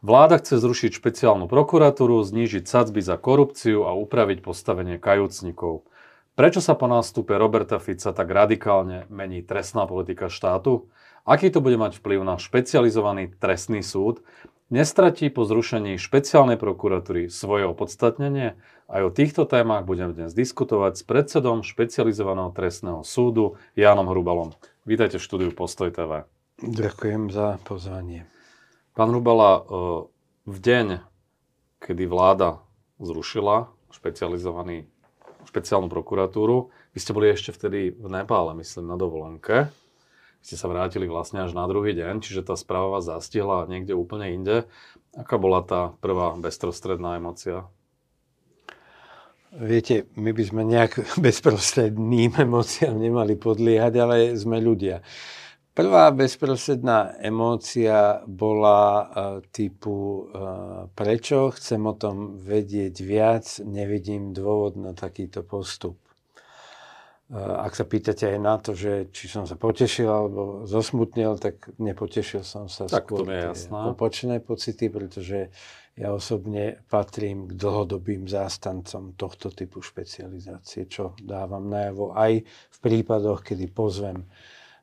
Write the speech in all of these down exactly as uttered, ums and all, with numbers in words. Vláda chce zrušiť špeciálnu prokuratúru, znížiť sadzby za korupciu a upraviť postavenie kajúcnikov. Prečo sa po nástupe Roberta Fica tak radikálne mení trestná politika štátu? Aký to bude mať vplyv na špecializovaný trestný súd? Nestratí po zrušení špeciálnej prokuratúry svoje opodstatnenie? Aj o týchto témach budem dnes diskutovať s predsedom Špecializovaného trestného súdu Jánom Hrubalom. Vítajte v štúdiu Postoj té vé. Ďakujem za pozvanie. Pán Hrubala, v deň, kedy vláda zrušila špecializovaný, špeciálnu prokuratúru, vy ste boli ešte vtedy v Nepále, myslím, na dovolenke. Vy ste sa vrátili vlastne až na druhý deň, čiže tá správa vás zastihla niekde úplne inde. Aká bola tá prvá bezprostredná emócia? Viete, my by sme nejak bezprostredným emóciám nemali podliehať, ale sme ľudia. Prvá bezprostredná emócia bola typu prečo chcem o tom vedieť viac, nevidím dôvod na takýto postup. Ak sa pýtate aj na to, že či som sa potešil alebo zosmutnil, tak nepotešil som sa, tak skôr to je jasné. Opočné pocity, pretože ja osobne patrím k dlhodobým zástancom tohto typu špecializácie, čo dávam najavo aj v prípadoch, kedy pozvem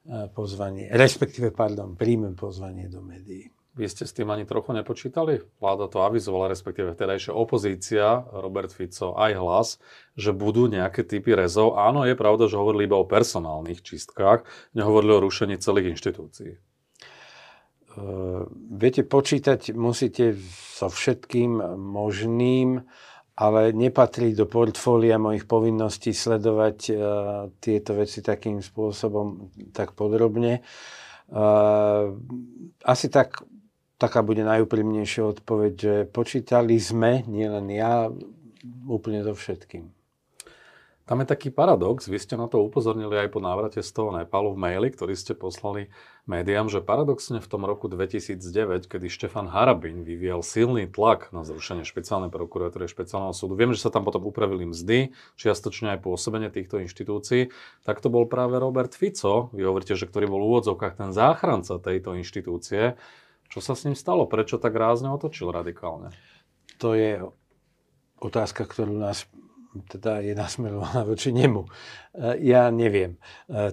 pozvanie, respektíve, pardon, príjmem pozvanie do médií. Vy ste s tým ani trochu nepočítali? Vláda to avizovala, respektíve vtedajšia opozícia, Robert Fico, aj Hlas, že budú nejaké typy rezov. Áno, je pravda, že hovorili iba o personálnych čistkách, nehovorili o rušení celých inštitúcií. Uh, viete, počítať musíte so všetkým možným, ale nepatrí do portfólia mojich povinností sledovať uh, tieto veci takým spôsobom tak podrobne. Uh, asi tak, taká bude najúprimnejšia odpoveď, že počítali sme, nielen ja, úplne so všetkým. Tam je taký paradox, vy ste na to upozornili aj po návrate z toho Nepálu v maili, ktorý ste poslali médiám, že paradoxne v tom roku dvetisícdeväť, kedy Štefan Harabin vyvíjal silný tlak na zrušenie špeciálnej prokuratúry, špeciálneho súdu, viem, že sa tam potom upravili mzdy, čiastočne aj pôsobenie týchto inštitúcií, tak to bol práve Robert Fico, vy hovoríte, že ktorý bol v úvodzovkách ten záchranca tejto inštitúcie. Čo sa s ním stalo? Prečo tak rázne otočil radikálne? To je otázka, ktorú nás... teda je nasmerovaná voči nemu. Ja neviem.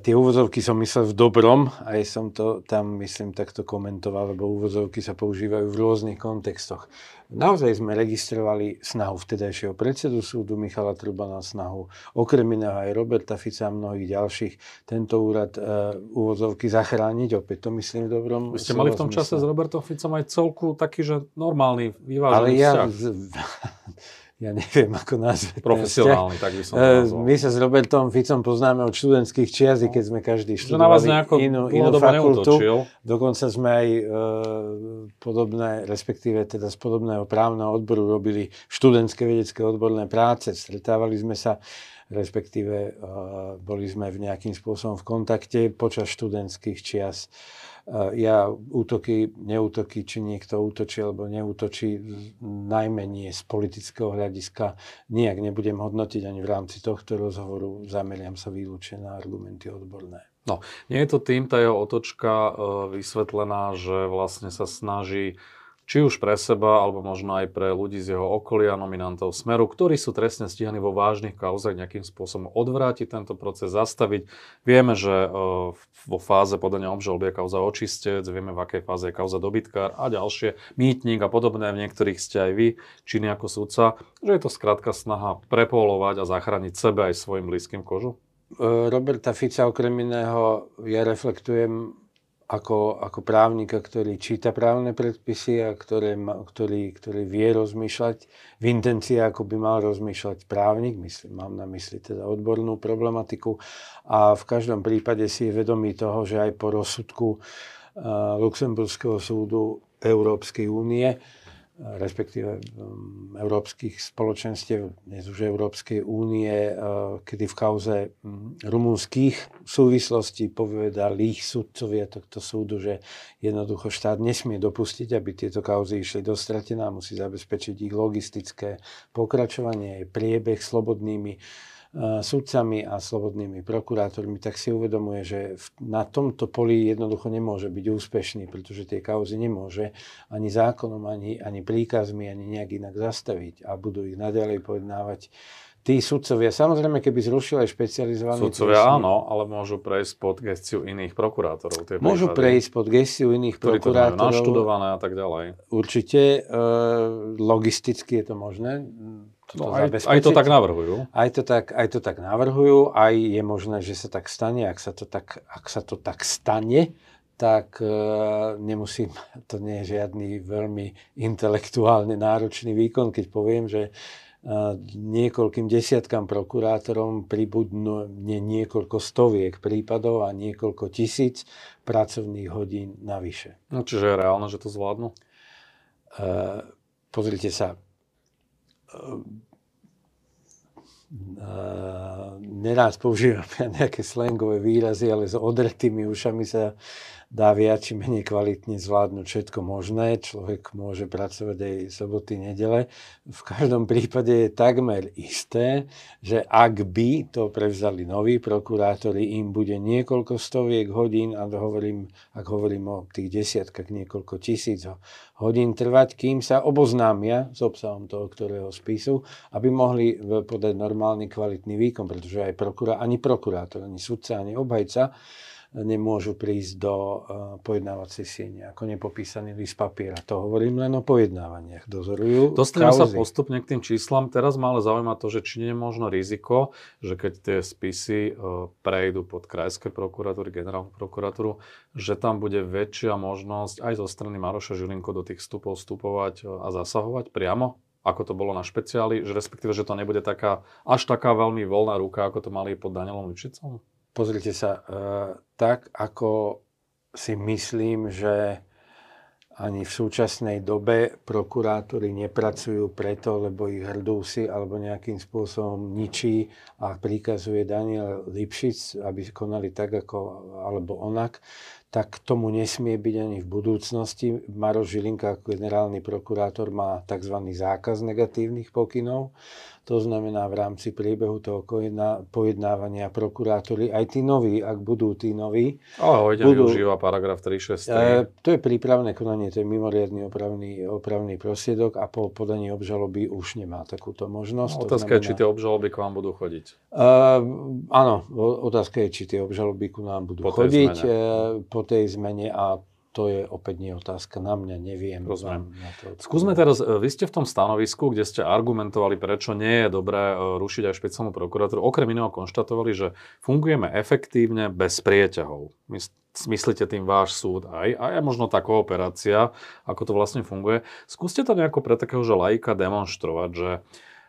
Tie úvozovky som myslel v dobrom, aj som to tam, myslím, takto komentoval, lebo úvozovky sa používajú v rôznych kontextoch. Naozaj sme registrovali snahu vtedajšieho predsedu súdu Michala Trubana, snahu okrem iného aj Roberta Fica a mnohých ďalších tento úrad úvozovky zachrániť. Opäť to myslím v dobrom. Vy ste mali v tom čase s Robertom Ficom aj celku taký, že normálny, vyvážený vzťah. Ja neviem, ako nazvať. Profesionálne, tak by som to nazval. My sa s Robertom Ficom poznáme od študentských čias, keď sme každý študovali inú, inú fakultu. Neutočil. Dokonca sme aj e, podobné, respektíve teda z podobného právneho odboru robili študentské vedecké odborné práce. Stretávali sme sa, respektíve e, boli sme v nejakým spôsobom v kontakte počas študentských čias. Ja útoky, neútoky, či niekto útočí alebo neútočí, najmenej z politického hľadiska nijak nebudem hodnotiť ani v rámci tohto rozhovoru. Zameriam sa výlučne na argumenty odborné. No, nie je to tým, tá jeho otočka vysvetlená, že vlastne sa snaží či už pre seba, alebo možno aj pre ľudí z jeho okolia, nominantov Smeru, ktorí sú trestne stíhaní vo vážnych kauzách, nejakým spôsobom odvrátiť tento proces, zastaviť. Vieme, že vo fáze podania obžaloby je kauza očistec, vieme, v akej fáze je kauza dobytkár a ďalšie, mýtnik a podobné, v niektorých ste aj vy, činy ako sudca, že je to skrátka snaha prepolovať a zachrániť sebe aj svojim blízkym kožu? Roberta Fica okrem iného ja reflektujem Ako, ako právnika, ktorý číta právne predpisy a ktoré, ktorý, ktorý vie rozmýšľať v intencii, ako by mal rozmýšľať právnik, myslím, mám na mysli teda odbornú problematiku, a v každom prípade si je vedomý toho, že aj po rozsudku uh, Luxemburského súdu Európskej únie, respektíve um, európskych spoločenstiev, dnes už Európskej únie, uh, kedy v kauze um, rumunských súvislostí povedali ich sudcovia tohto súdu, že jednoducho štát nesmie dopustiť, aby tieto kauzy išli dostratená, musí zabezpečiť ich logistické pokračovanie, priebeh slobodnými sudcami a slobodnými prokurátormi, tak si uvedomuje, že na tomto poli jednoducho nemôže byť úspešný, pretože tie kauzy nemôže ani zákonom, ani, ani príkazmi, ani nejak inak zastaviť a budú ich naďalej pojednávať tí sudcovia. Samozrejme, keby zrušil aj špecializovaný... Sudcovia trestný, áno, ale môžu prejsť pod gestiu iných prokurátorov. Tie môžu prípady, prejsť pod gestiu iných prokurátorov. Ktorí to majú naštudované a tak ďalej. Určite, e, logisticky je to možné. No, aj, aj to tak navrhujú. Aj to tak, aj to tak navrhujú, aj je možné, že sa tak stane. Ak sa to tak, ak sa to tak stane, tak e, nemusím, to nie je žiadny veľmi intelektuálne náročný výkon, keď poviem, že e, niekoľkým desiatkám prokurátorom pribudnú nie, niekoľko stoviek prípadov a niekoľko tisíc pracovných hodín navyše. No, čiže je reálne, že to zvládnu? E, pozrite sa. Uh, nerád používame nejaké slangové výrazy, ale s odretými ušami sa dá viac či menej kvalitne zvládnuť všetko možné. Človek môže pracovať aj soboty, nedele. V každom prípade je takmer isté, že ak by to prevzali noví prokurátori, im bude niekoľko stoviek hodín, a hovorím, ak hovorím o tých desiatkách, niekoľko tisíc hodín trvať, kým sa oboznámia s obsahom toho, ktorého spisu, aby mohli podať normálne kvalitný výkon, pretože aj prokurá, ani prokurátor, ani sudca, ani obhajca nemôžu prísť do pojednávacej siene ako nepopísaný list papiera. To hovorím len o pojednávaniach. Dozorujú. Dostaneme sa postupne k tým číslam. Teraz ma ale zaujíma to, že či nie je možno riziko, že keď tie spisy prejdú pod krajské prokuratúry, generálnu prokuratúru, že tam bude väčšia možnosť aj zo strany Maroša Žilinku do tých vstupov vstupovať a zasahovať priamo, ako to bolo na špeciáli, že respektíve, že to nebude taká, až taká veľmi voľná ruka, ako to mali pod Danielom Lipšicom? Pozrite sa, e, tak ako si myslím, že ani v súčasnej dobe prokurátori nepracujú preto, lebo ich hrdúsi alebo nejakým spôsobom ničí a prikazuje Daniel Lipšic, aby konali tak ako alebo onak, tak tomu nesmie byť ani v budúcnosti. Maroš Žilinka ako generálny prokurátor má tzv. Zákaz negatívnych pokynov. To znamená, v rámci priebehu toho pojednávania prokurátori, aj tí noví, ak budú tí noví... Ale hojde využíva paragraf tri šesť tri. E, to je prípravné konanie, to je mimoriadny opravný, opravný prostriedok a po podaní obžaloby už nemá takúto možnosť. No, otázka znamená, je, či tie obžaloby k vám budú chodiť. E, áno, otázka je, či tie obžaloby k nám budú po chodiť. Zmene. E, po tej zmene a to je opäť nie otázka na mňa, neviem. Rozumiem. Skúsme teraz, vy ste v tom stanovisku, kde ste argumentovali, prečo nie je dobré rušiť aj špeciálnu prokuratúru. Okrem iného konštatovali, že fungujeme efektívne bez prieťahov. Myslíte tým váš súd aj, a je možno tá kooperácia, ako to vlastne funguje. Skúste to nejako pre takého že laika demonštrovať, že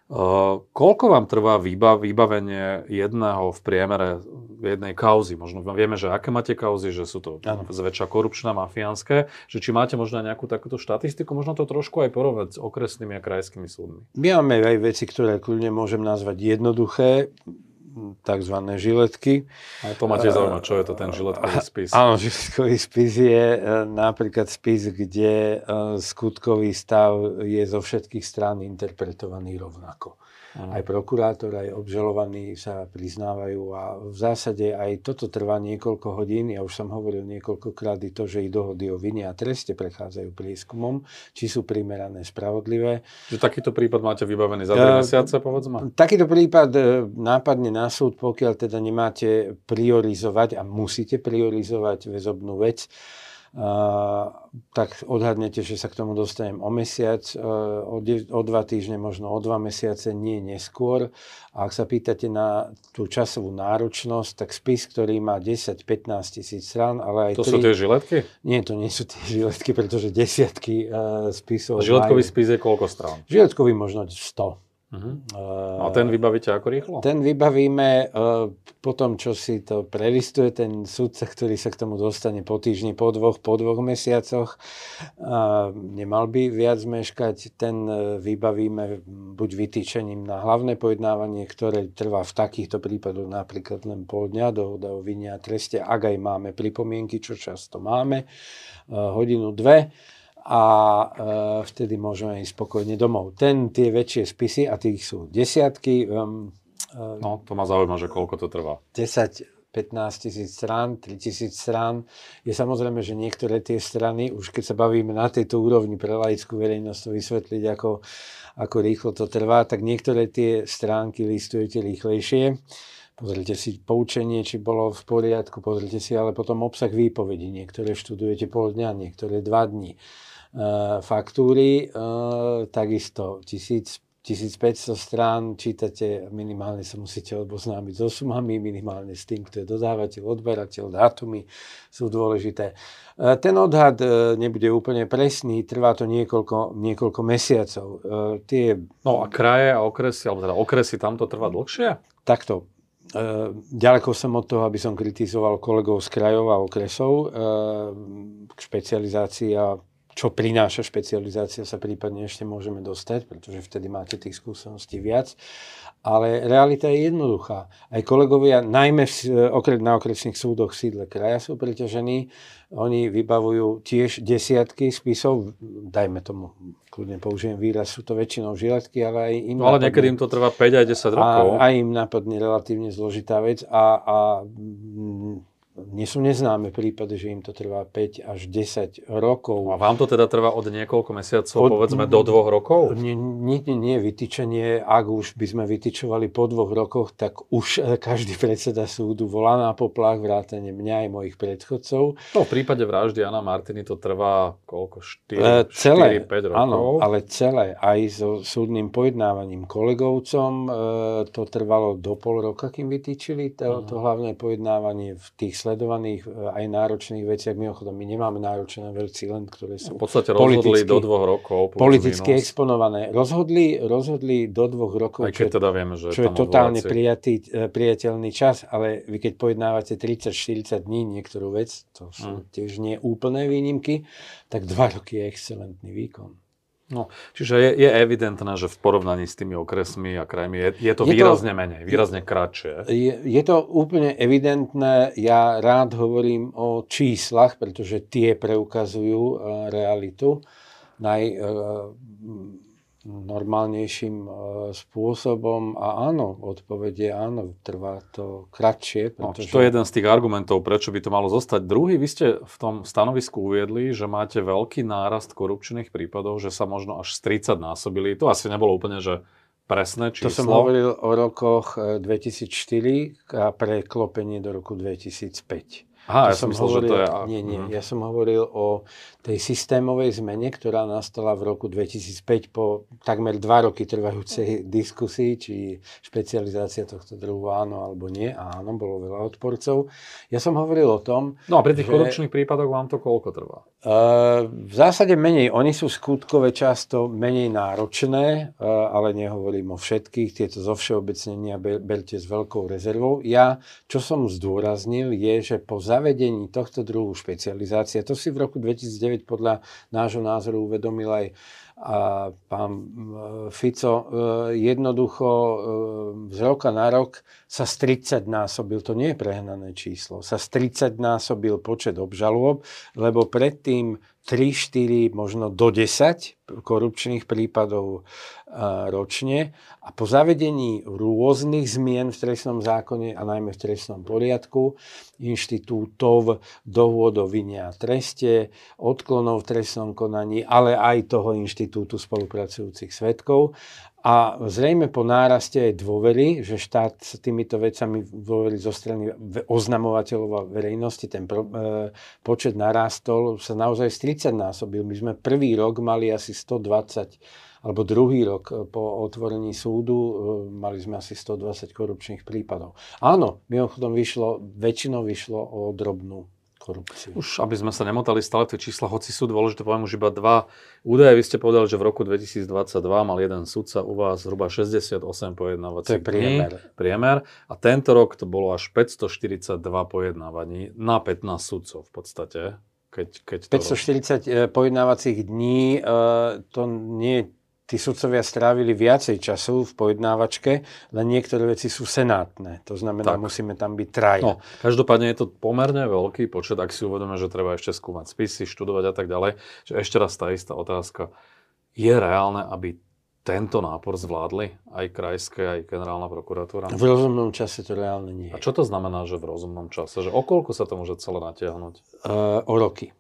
Uh, koľko vám trvá výba, vybavenie jedného v priemere jednej kauzy? Možno vieme, že aké máte kauzy, že sú to zväčša korupčné, mafiánske, že či máte možno nejakú takúto štatistiku, možno to trošku aj porovnať s okresnými a krajskými súdmi. My máme aj veci, ktoré kľudne môžem nazvať jednoduché, takzvané žiletky. A to máte zaujímavé, čo je to ten žiletkový spis? Áno, žiletkový spis je napríklad spis, kde skutkový stav je zo všetkých strán interpretovaný rovnako. Aj prokurátor, aj obžalovaní sa priznávajú a v zásade aj toto trvá niekoľko hodín. Ja už som hovoril niekoľkokrát i to, že i dohody o vine a treste prechádzajú prieskumom, či sú primerané, spravodlivé. Že takýto prípad máte vybavený za tri mesiace, povedzme? Takýto prípad nápadne na súd, pokiaľ teda nemáte priorizovať a musíte priorizovať väzobnú vec, Uh, tak odhadnete, že sa k tomu dostanem o mesiac, uh, o, de- o dva týždne, možno o dva mesiace, nie neskôr. A ak sa pýtate na tú časovú náročnosť, tak spis, ktorý má desať až pätnásť tisíc strán, ale aj... To tri... sú tie žiletky? Nie, to nie sú tie žiletky, pretože desiatky uh, spisov... A žiletkový majú... spis je koľko strán? Žiletkový možno sto. Uh-huh. A ten vybavíte ako rýchlo? Ten vybavíme uh, po tom, čo si to prelistuje ten sudca, ktorý sa k tomu dostane po týždni, po dvoch, po dvoch mesiacoch. Uh, nemal by viac meškať. Ten uh, vybavíme buď vytýčením na hlavné pojednávanie, ktoré trvá v takýchto prípadoch napríklad len pol dňa, dohoda o vine a treste, ak aj máme pripomienky, čo často máme, uh, hodinu, dve. A e, vtedy môžeme ísť spokojne domov. Ten, tie väčšie spisy, a tých sú desiatky, um, No, to ma zaujíma, že koľko to trvá. desať, pätnásť tisíc strán, tri tisíc strán. Je samozrejme, že niektoré tie strany, už keď sa bavíme na tejto úrovni pre laickú verejnosť to vysvetliť, ako, ako rýchlo to trvá, tak niektoré tie stránky listujete rýchlejšie. Pozrite si poučenie, či bolo v poriadku, pozrite si ale potom obsah výpovedí. Niektoré študujete pol dňa, niektoré dva dní. E, faktúry, e, takisto tisíc, tisícpäťsto strán čítate, minimálne sa musíte oboznámiť so sumami, minimálne s tým, kto je dodávateľ, odberateľ, dátumy sú dôležité. E, ten odhad e, nebude úplne presný, trvá to niekoľko, niekoľko mesiacov. E, tie... No a kraje a okresy, alebo teda okresy, tam to trvá dlhšie? Takto. Ďaleko som od toho, aby som kritizoval kolegov z krajov a okresov. Špecializácia, čo prináša špecializácia, sa prípadne ešte môžeme dostať, pretože vtedy máte tých skúseností viac. Ale realita je jednoduchá. Aj kolegovia, najmä na okresných súdoch v sídle kraja sú preťažení. Oni vybavujú tiež desiatky spisov, dajme tomu, kľudne použijem výraz, sú to väčšinou žiletky, ale aj im... No ale napadne, niekedy im to trvá päť aj desať rokov. A, a im napadne relatívne zložitá vec a, a nie sú neznáme prípady, že im to trvá päť až desať rokov. A vám to teda trvá od niekoľko mesiacov, od, povedzme, do dvoch rokov? Nie, nie, nie, vytýčenie. Ak už by sme vytýčovali po dvoch rokoch, tak už každý predseda súdu volá na poplach, vrátane mňa aj mojich predchodcov. No, v prípade vraždy Jana Martiny to trvá koľko? štyri, päť rokov? Áno, ale celé. Aj so súdnym pojednávaním kolegovcom e, to trvalo do pol roka, kým vytýčili to, to hlavné pojednávanie v tých sledovaných aj náročných veciach. Mimochodom, my nemáme náročné veci, len ktoré sú v podstate rozhodli do dvoch rokov. Politicky minus. Exponované. Rozhodli, rozhodli do dvoch rokov, čo, teda vieme, že čo je totálne prijatý, prijateľný čas, ale vy keď pojednávate tridsať štyridsať dní niektorú vec, to sú hmm. tiež nie úplné výnimky, tak dva roky je excelentný výkon. No, čiže je, je evidentné, že v porovnaní s tými okresmi a krajmi je, je to je výrazne to, menej, výrazne kratšie. Je, je to úplne evidentné. Ja rád hovorím o číslach, pretože tie preukazujú uh, realitu najnormálnejším uh, uh, spôsobom. A áno, odpovede áno, trvá to kratšie. Pretože... No, to je jeden z tých argumentov, prečo by to malo zostať. Druhý, vy ste v tom stanovisku uviedli, že máte veľký nárast korupčných prípadov, že sa možno až z tridsať násobili. To asi nebolo úplne, že presné číslo. To som hovoril o rokoch dvetisícštyri a preklopenie do roku dvetisícpäť. Aha, ja som myslel, hovoril, že to je... Nie, nie, ja som hovoril o tej systémovej zmene, ktorá nastala v roku dvetisícpäť po takmer dva roky trvajúcej diskusii, či špecializácia tohto druhu áno alebo nie. Áno, bolo veľa odporcov. Ja som hovoril o tom... No a pri tých že... korupčných prípadoch vám to koľko trvá? Uh, v zásade menej. Oni sú skutkové často menej náročné, uh, ale nehovorím o všetkých. Tieto zo všeobecnenia berte s veľkou rezervou. Ja, čo som zdôraznil, je, že po zavedení tohto druhu špecializácie, to si v roku dvetisícdeväť podľa nášho názoru uvedomil aj a pán Fico, jednoducho z roka na rok sa z tridsať násobil, to nie je prehnané číslo, sa z tridsať násobil počet obžalôb, lebo predtým tri, štyri, možno do desať korupčných prípadov ročne a po zavedení rôznych zmien v trestnom zákone a najmä v trestnom poriadku, inštitútov, dohôd o vine a treste, odklonov v trestnom konaní, ale aj toho inštitútu spolupracujúcich svedkov. A zrejme po náraste aj dôvery, že štát s týmito vecami dôvery zo strany oznamovateľov a verejnosti, ten pro, e, počet narastol, sa naozaj z tridsať násobil. My sme prvý rok mali asi stodvadsať, alebo druhý rok po otvorení súdu e, mali sme asi stodvadsať korupčných prípadov. Áno, mimochodom vyšlo, väčšinou vyšlo o drobnú korupciu. Už aby sme sa nemotali stále tie čísla, hoci sú dôležité, poviem už iba dva údaje. Vy ste povedali, že v roku dvetisícdvadsaťdva mal jeden sudca u vás zhruba šesťdesiatosem pojednávacích dní. To je priemer. priemer. A tento rok to bolo až päťstoštyridsaťdva pojednávaní na pätnásť sudcov v podstate. Keď, keď to päťstoštyridsať pojednávacích dní, e, to nie tí sudcovia strávili viacej času v pojednávačke, len niektoré veci sú senátne. To znamená, tak. Musíme tam byť traja. No, každopádne je to pomerne veľký počet, ak si uvedome, že treba ešte skúmať spisy, študovať a tak ďalej. Ešte raz tá istá otázka. Je reálne, aby tento nápor zvládli aj krajské, aj generálna prokuratúra? V rozumnom čase to reálne nie je. A čo to znamená, že v rozumnom čase? Že o koľko sa to môže celé natiahnuť? Uh, o roky.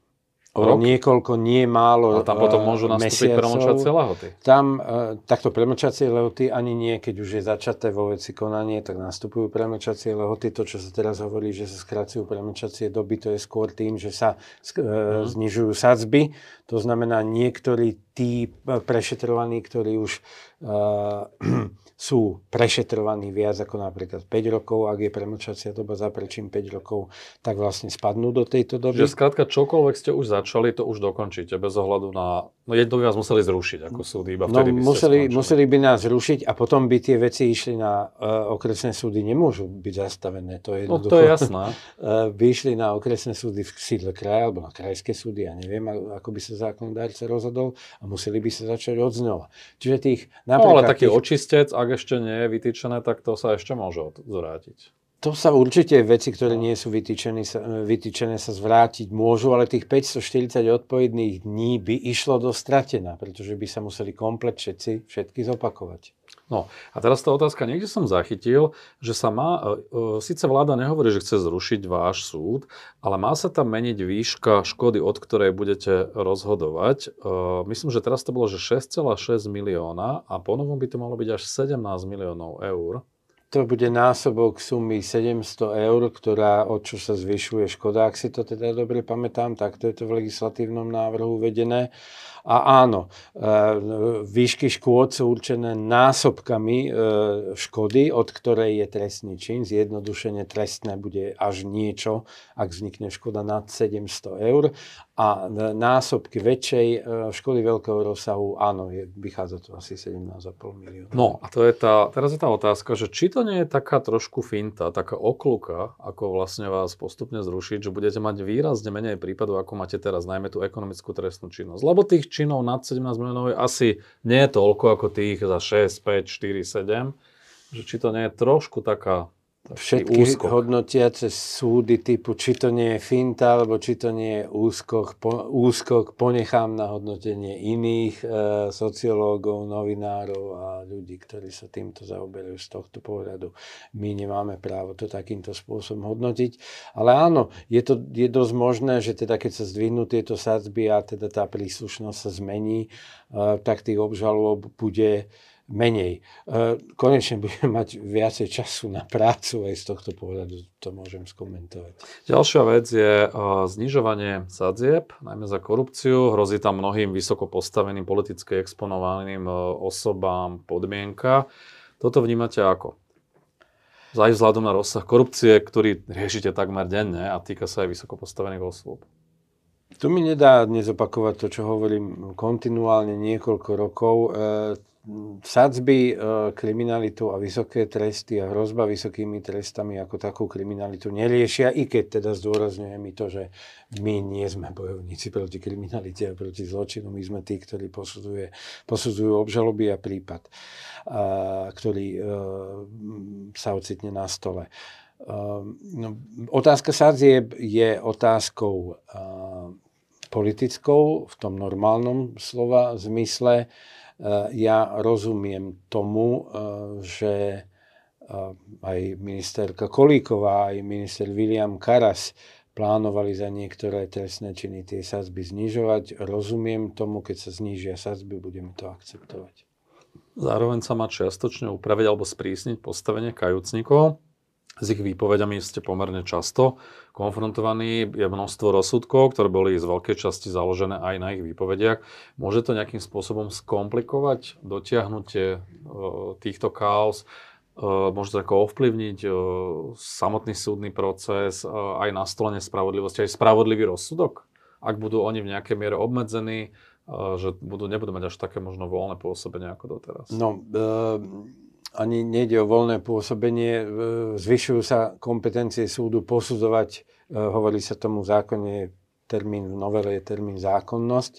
O Rok? niekoľko, nie málo mesiacov. A tam potom môžu nastúpiť premočacie lehoty? Tam uh, takto premočacie lehoty ani nie, keď už je začaté vo veci konanie, tak nastupujú premočacie lehoty. To, čo sa teraz hovorí, že sa skracujú premočacie doby, to je skôr tým, že sa uh, mm. znižujú sadzby. To znamená, niektorí tí prešetrovaní, ktorí už uh, sú prešetrovaní viac ako napríklad päť rokov, ak je premočacia doba za prečím päť rokov, tak vlastne spadnú do tejto doby. Čiže skrátka, čokoľvek ste už začali, to už dokončíte bez ohľadu na... No jedno by vás museli zrušiť ako súdy, iba vtedy no, by ste museli, museli by nás zrušiť a potom by tie veci išli na uh, okresné súdy. Nemôžu byť zastavené, to je jednoducho. No to je jasné. uh, by išli na okresné súdy v sídle kraja alebo na krajské súdy, ja neviem, ako by sa zákonodárca rozhodol a museli by sa začať od znova. Čiže tých... No ale taký tých... očistec, ak ešte nie je vytýčené, tak to sa ešte môže zvrátiť. To sa určite veci, ktoré nie sú vytýčené, vytýčené sa zvrátiť môžu, ale tých päťstoštyridsať odpovedných dní by išlo do stratená, pretože by sa museli komplet všetci, všetky zopakovať. No a teraz tá otázka, niekde som zachytil, že sa má, e, síce vláda nehovorí, že chce zrušiť váš súd, ale má sa tam meniť výška škody, od ktorej budete rozhodovať. E, myslím, že teraz to bolo, že šesť celá šesť milióna a ponovom by to malo byť až sedemnásť miliónov eur. To bude násobok sumy sedemsto eur, ktorá, od čo sa zvyšuje škoda, ak si to teda dobre pamätám, tak to je to v legislatívnom návrhu uvedené. A áno, výšky škôd sú určené násobkami škody, od ktorej je trestný čin. Zjednodušene trestné bude až niečo, ak vznikne škoda nad sedemsto eur. A násobky väčšej škody veľkého rozsahu, áno, je, vychádza to asi sedemnásť celá päť milióna. No a to je tá, teraz je tá otázka, že či to nie je taká trošku finta, taká okľuka, ako vlastne vás postupne zrušiť, že budete mať výrazne menej prípadov, ako máte teraz, najmä tú ekonomickú trestnú činnosť. Lebo tých činov nad sedemnásť miliónov asi nie je toľko ako tých za šesť, päť, štyri, sedem, že či to nie je trošku taká všetky úskok. Hodnotiace súdy typu, či to nie je finta, alebo či to nie je úskok, po, úskok ponechám na hodnotenie iných e, sociológov, novinárov a ľudí, ktorí sa týmto zaoberajú z tohto pohľadu. My nemáme právo to takýmto spôsobom hodnotiť, ale áno, je to je dosť možné, že teda keď sa zdvihnú tieto sadzby a teda tá príslušnosť sa zmení, e, tak tých obžalôb bude menej. Konečne budeme mať viacej času na prácu, aj z tohto pohľadu to môžem skomentovať. Ďalšia vec je znižovanie sadzieb, najmä za korupciu. Hrozí tam mnohým vysoko postaveným, politicky exponovaným osobám podmienka. Toto vnímate ako? Aj vzhľadom na rozsah korupcie, ktorý riešite takmer denne a týka sa aj vysoko postavených osôb. Tu mi nedá nezopakovať to, čo hovorím kontinuálne niekoľko rokov. Sadzby, kriminalitu a vysoké tresty a hrozba vysokými trestami ako takú kriminalitu neriešia, i keď teda zdôrazňuje mi to, že my nie sme bojovníci proti kriminalite a proti zločinu, my sme tí, ktorí posudzuje, posudzujú obžaloby a prípad, ktorý sa ocitne na stole. Otázka sadzieb je otázkou politickou v tom normálnom slova zmysle. Ja rozumiem tomu, že aj ministerka Kolíková, aj minister William Karas plánovali za niektoré trestné činy tie sadzby znižovať. Rozumiem tomu, keď sa znížia sadzby, budeme to akceptovať. Zároveň sa má čiastočne upraviť alebo sprísniť postavenie kajúcnikov. S ich výpovediami ste pomerne často konfrontovaní. Je množstvo rozsudkov, ktoré boli z veľkej časti založené aj na ich výpovediach. Môže to nejakým spôsobom skomplikovať dotiahnutie týchto káuz? Môže to ako ovplyvniť samotný súdny proces, aj nastolenie spravodlivosti, aj spravodlivý rozsudok? Ak budú oni v nejakej miere obmedzení, že budú, nebudú mať až také možno voľné pôsobenie ako doteraz? No... Uh... Ani nejde o voľné pôsobenie, zvyšujú sa kompetencie súdu posudzovať, hovorí sa tomu v zákone, termín v novele je termín zákonnosť,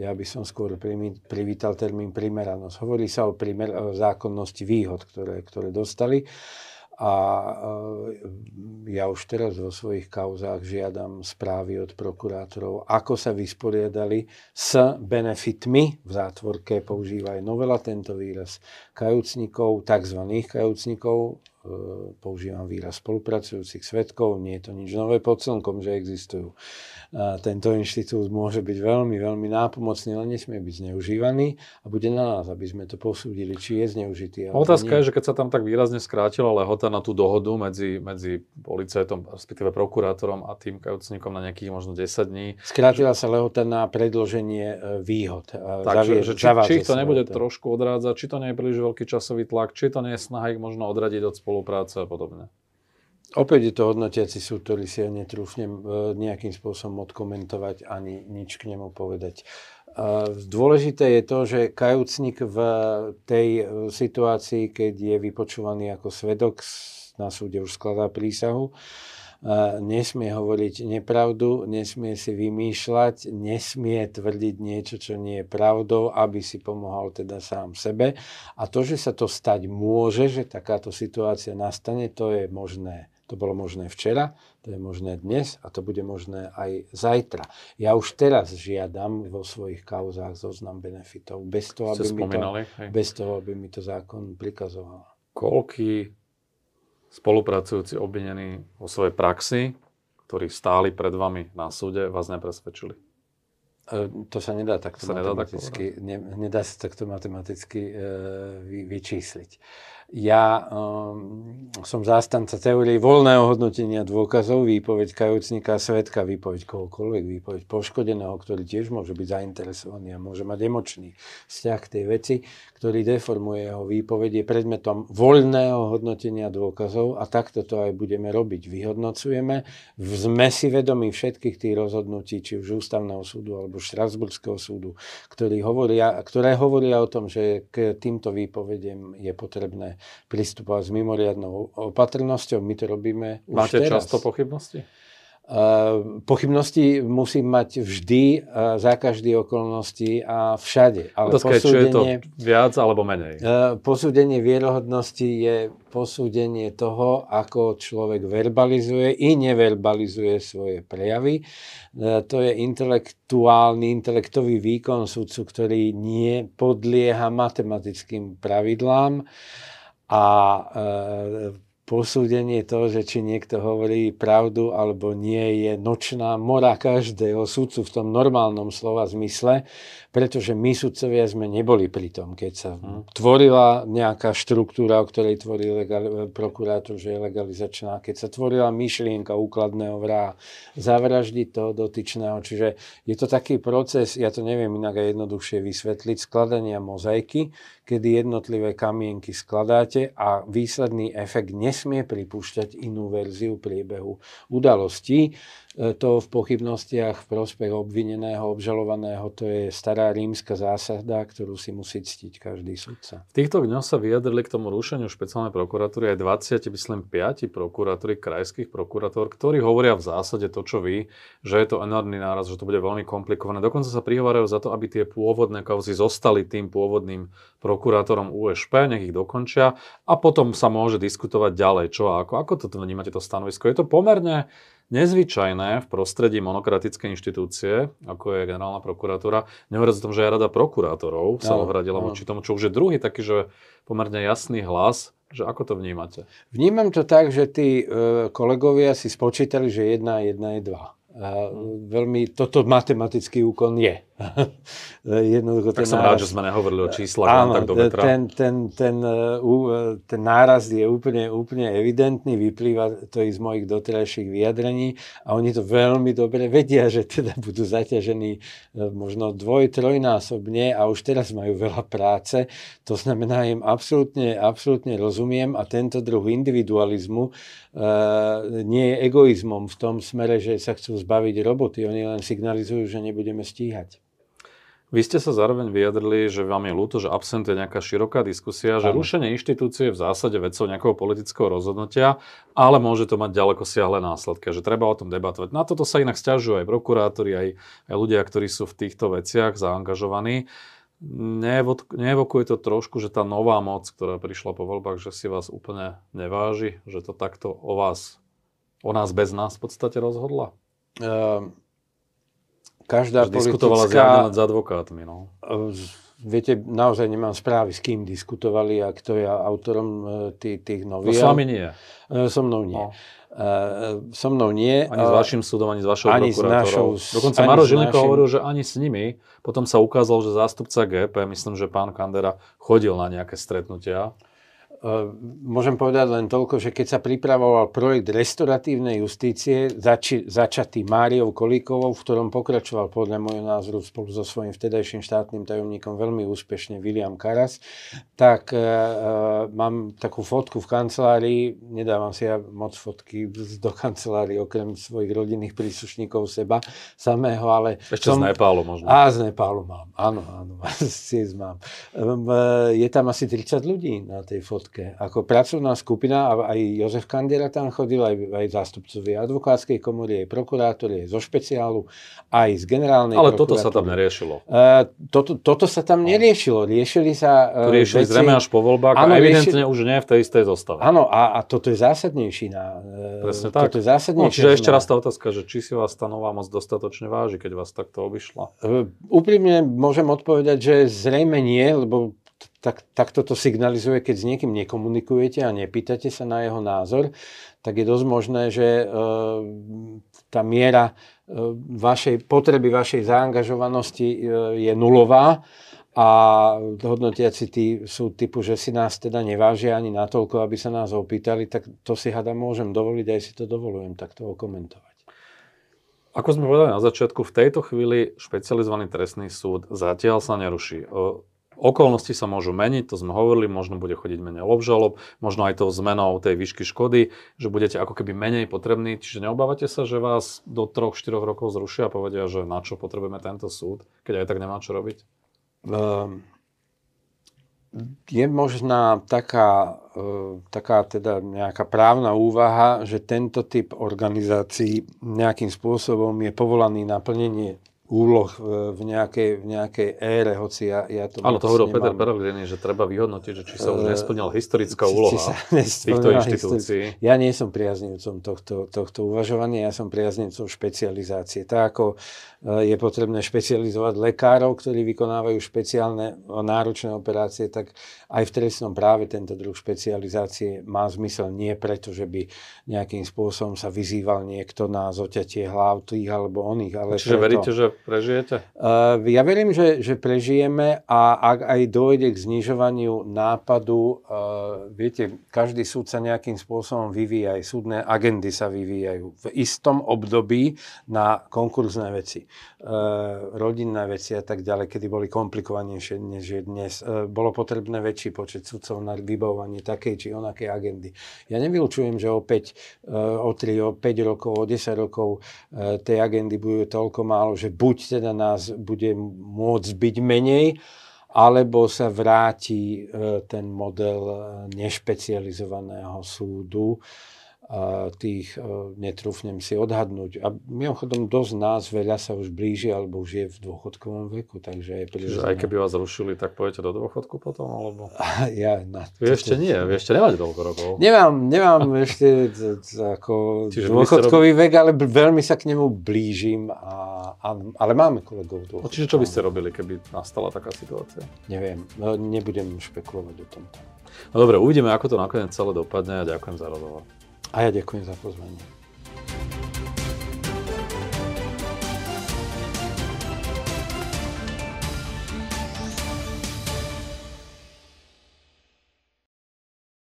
ja by som skôr privítal termín primeranosť. Hovorí sa o, primer, o zákonnosti výhod, ktoré, ktoré dostali. A ja už teraz vo svojich kauzách žiadam správy od prokurátorov, ako sa vysporiadali s benefitmi, v zátvorke používa aj novela tento výraz, kajúcnikov, tzv. Kajúcnikov, používam výraz spolupracujúcich svedkov, nie je to nič nové pod slnkom, že existujú. Tento inštitút môže byť veľmi, veľmi nápomocný, ale nesmie byť zneužívaný a bude na nás, aby sme to posúdili, či je zneužitý. Otázka je, že keď sa tam tak výrazne skrátila lehota na tú dohodu medzi, medzi policajtom, respektíve prokurátorom a tým kajúcnikom na nejakých možno desať dní. Skrátila že... sa lehota na predloženie výhod. Takže či, či ich to nebude to. trošku odrádzať, či to nie je príliš veľký časový tlak, či to nie je snaha ich možno odradiť od spolu práce a podobne. Opäť je to hodnotiaci súd, ktorý si ja netrúfnem nejakým spôsobom odkomentovať ani nič k nemu povedať. Dôležité je to, že kajúcnik v tej situácii, keď je vypočúvaný ako svedok, na súde už skladá prísahu, nesmie hovoriť nepravdu, nesmie si vymýšľať, nesmie tvrdiť niečo, čo nie je pravdou, aby si pomohol teda sám sebe. A to, že sa to stať môže, že takáto situácia nastane, to je možné. To bolo možné včera, to je možné dnes a to bude možné aj zajtra. Ja už teraz žiadam vo svojich kauzách zoznam benefitov, bez toho, aby mi to, bez toho, aby mi to zákon prikazoval. Koľký spolupracujúci obvinení o svojej praxi, ktorí stáli pred vami na súde, vás nepresvedčili? E, to sa nedá takto sa matematicky, nedá, tak ne, nedá sa takto matematicky e, vy, vyčísliť. Ja um, som zástanca teórie voľného hodnotenia dôkazov, výpoveď kajúcnika, svedka, výpoveď kohokoľvek, výpoveď poškodeného, ktorý tiež môže byť zainteresovaný a môže mať emočný vzťah k tej veci, ktorý deformuje jeho výpoveď, je predmetom voľného hodnotenia dôkazov a takto to aj budeme robiť. Vyhodnocujeme, sme si vedomi všetkých tých rozhodnutí, či už Ústavného súdu alebo Štrasburského súdu, ktorý hovoria, ktoré hovoria o tom, že k týmto výpovediem je potrebné pristupovať s mimoriadnou opatrnosťou. My to robíme už Máte teraz. Máte často pochybnosti? Uh, pochybnosti musím mať vždy, uh, za každé okolnosti a všade. Ale Otázka je, či je to viac alebo menej? Uh, posúdenie vierohodnosti je posúdenie toho, ako človek verbalizuje i neverbalizuje svoje prejavy. Uh, to je intelektuálny, intelektový výkon sudcu, ktorý nepodlieha matematickým pravidlám. A e, posúdenie toho, že či niekto hovorí pravdu alebo nie, je nočná mora každého sudcu v tom normálnom slova zmysle, pretože my sudcovia sme neboli pri tom, keď sa tvorila nejaká štruktúra, o ktorej tvorí legal, prokurátor, že je legalizačná, keď sa tvorila myšlienka úkladného vraha, zavraždiť toho dotyčného. Čiže je to taký proces, ja to neviem inak aj jednoduchšie vysvetliť, skladania mozaiky, kedy jednotlivé kamienky skladáte a výsledný efekt nesmie pripúšťať inú verziu priebehu udalostí. To v pochybnostiach v prospech obvineného, obžalovaného, to je stará rímska zásada, ktorú si musí ctiť každý sudca. V týchto dňoch sa vyjadrili k tomu rušeniu špeciálnej prokuratúry aj dvadsaťpäť prokurátori, krajských prokurátor, ktorí hovoria v zásade to, čo vy, že je to enormný náraz, že to bude veľmi komplikované. Dokonca sa prihovárajú za to, aby tie pôvodné kauzy zostali tým pôvodným prokurátorom ú es pé, nech ich dokončia a potom sa môže diskutovať ďalej, čo a ako. Ako to vnímate, to stanovisko? Je to pomerne nezvyčajné v prostredí monokratické inštitúcie, ako je generálna prokuratúra. Nehovoriac o tom, že aj rada prokurátorov sa ohradila voči tomu, čo už je druhý taký, že pomerne jasný hlas. Že ako to vnímate? Vnímam to tak, že tí e, kolegovia si spočítali, že jedna a jedna je dva. A veľmi, toto matematický úkon je. Jednoducho, tak som náraz, rád, že sme nehovorili o číslach. Áno, tak do metra. Ten, ten, ten, uh, ten náraz je úplne, úplne evidentný, vyplýva to i z mojich doterajších vyjadrení a oni to veľmi dobre vedia, že teda budú zaťažení možno dvoj, trojnásobne a už teraz majú veľa práce. To znamená, im absolútne, absolútne rozumiem a tento druh individualizmu uh, nie je egoizmom v tom smere, že sa chcú zbaviť roboty, oni len signalizujú, že nebudeme stíhať. Vy ste sa zároveň vyjadrili, že vám je ľúto, že absentuje nejaká široká diskusia, že rušenie inštitúcie je v zásade vecou nejakého politického rozhodnutia, ale môže to mať ďaleko siahle následky, že treba o tom debatovať. Na toto sa inak sťažujú aj prokurátori, aj, aj ľudia, ktorí sú v týchto veciach zaangažovaní. Neevokuje to trošku, že tá nová moc, ktorá prišla po voľbách, že si vás úplne neváži, že to takto o vás, o nás bez nás v podstate rozhodla? Uh, každá politická... Diskutovala s Janom s advokátmi, no. Uh, viete, naozaj nemám správy, s kým diskutovali a kto je autorom tých, tých novín. No s vami nie. Uh, so mnou nie. No. Uh, so mnou nie. Ani s vašim súdom, ani s vašou prokurátorou. Dokonca Maroš Žilinka hovoril, že ani s nimi. Potom sa ukázalo, že zástupca gé pé, myslím, že pán Kandera, chodil na nejaké stretnutia. Uh, môžem povedať len toľko, že keď sa pripravoval projekt restoratívnej justície, zači, začatý Máriou Kolíkovou, v ktorom pokračoval podľa môjho názoru spolu so svojím vtedajším štátnym tajomníkom veľmi úspešne William Karas, tak uh, mám takú fotku v kancelárii, nedávam si ja moc fotky do kancelárii, okrem svojich rodinných príslušníkov, seba samého, ale... Ešte som... z Nepálu možno. Á, z Nepálu mám, áno, áno, si mám. Um, je tam asi tridsať ľudí na tej fotke. Ako pracovná skupina, a aj Jozef Kandera tam chodil, aj, aj zástupcovia advokátskej komory, aj prokurátori, aj zo špeciálu, aj z generálnej prokuratúry. Ale toto sa tam neriešilo. Uh, toto, toto sa tam neriešilo. Riešili sa... Uh, riešili veci... zrejme až po voľbách, ano, a evidentne riešili... už nie v tej istej zostave. Áno, a, a toto je zásadnejší. Na, uh, Presne tak. Toto je zásadnejší. No, čiže na... ešte raz tá otázka, že či si vás tá nová moc dostatočne váži, keď vás takto obišla? Uh, úprimne môžem odpovedať, že zrejme nie, lebo tak, tak toto signalizuje, keď s niekým nekomunikujete a nepýtate sa na jeho názor, tak je dosť možné, že e, tá miera e, vašej potreby, vašej zaangažovanosti e, je nulová a hodnotiaci tí sú typu, že si nás teda nevážia ani natoľko, aby sa nás opýtali, tak to si hada môžem dovoliť, aj si to dovolujem takto okomentovať. Ako sme povedali na začiatku, v tejto chvíli špecializovaný trestný súd zatiaľ sa neruší. Okolnosti sa môžu meniť, to sme hovorili, možno bude chodiť menej obžalob, možno aj tou zmenou tej výšky škody, že budete ako keby menej potrební, čiže neobávate sa, že vás do troch štyroch rokov zrušia a povedia, že na čo potrebujeme tento súd, keď aj tak nemá čo robiť? Um, je možná taká, uh, taká teda nejaká právna úvaha, že tento typ organizácií nejakým spôsobom je povolaný na plnenie úloh v nejakej, v nejakej ére, hoci ja, ja to... Ale to hovoril Peter Perol, že treba vyhodnotiť, že či sa už nesplňala historická či, úloha či týchto inštitúcií. Ja nie som priaznivcom tohto, tohto uvažovania, ja som priaznivcom špecializácie. Tak ako je potrebné špecializovať lekárov, ktorí vykonávajú špeciálne náročné operácie, tak aj v trestnom práve tento druh špecializácie má zmysel, nie preto, že by nejakým spôsobom sa vyzýval niekto na zoťatie hlav tých alebo oných, ale... Čiže preto, veríte, že prežijete? Uh, ja verím, že, že prežijeme, a ak aj dojde k znižovaniu nápadu, uh, viete, každý súd sa nejakým spôsobom vyvíja, aj súdne agendy sa vyvíjajú v istom období na konkurzné veci, uh, rodinné veci a tak ďalej, kedy boli komplikovanejšie než je dnes. Uh, bolo potrebné väčší počet sudcov na vybavovanie takej či onakej agendy. Ja nevylučujem, že opäť uh, o tri, o päť rokov, o desať rokov uh, tej agendy bude toľko málo, že buď teda nás bude môcť byť menej, alebo sa vráti ten model nešpecializovaného súdu. Tých netrúfnem si odhadnúť. A mimochodom dosť nás, veľa sa už blíži, alebo už je v dôchodkovom veku, takže je príležitosť. Aj keby vás zrušili, tak pôjdete do dôchodku potom, alebo... Ja na... Vy ešte nie, vy ešte nemáte toľko rokov. Nemám, nemám ešte ako dôchodkový vek, ale veľmi sa k nemu blížim, ale máme kolegov dôchodkov. Čiže čo by ste robili, keby nastala taká situácia? Neviem, nebudem špekulovať o tomto. No dobre, uvidíme, ako to nakoniec celé dopadne, a ďakujem za rozhovor. A ja ďakujem za pozvanie.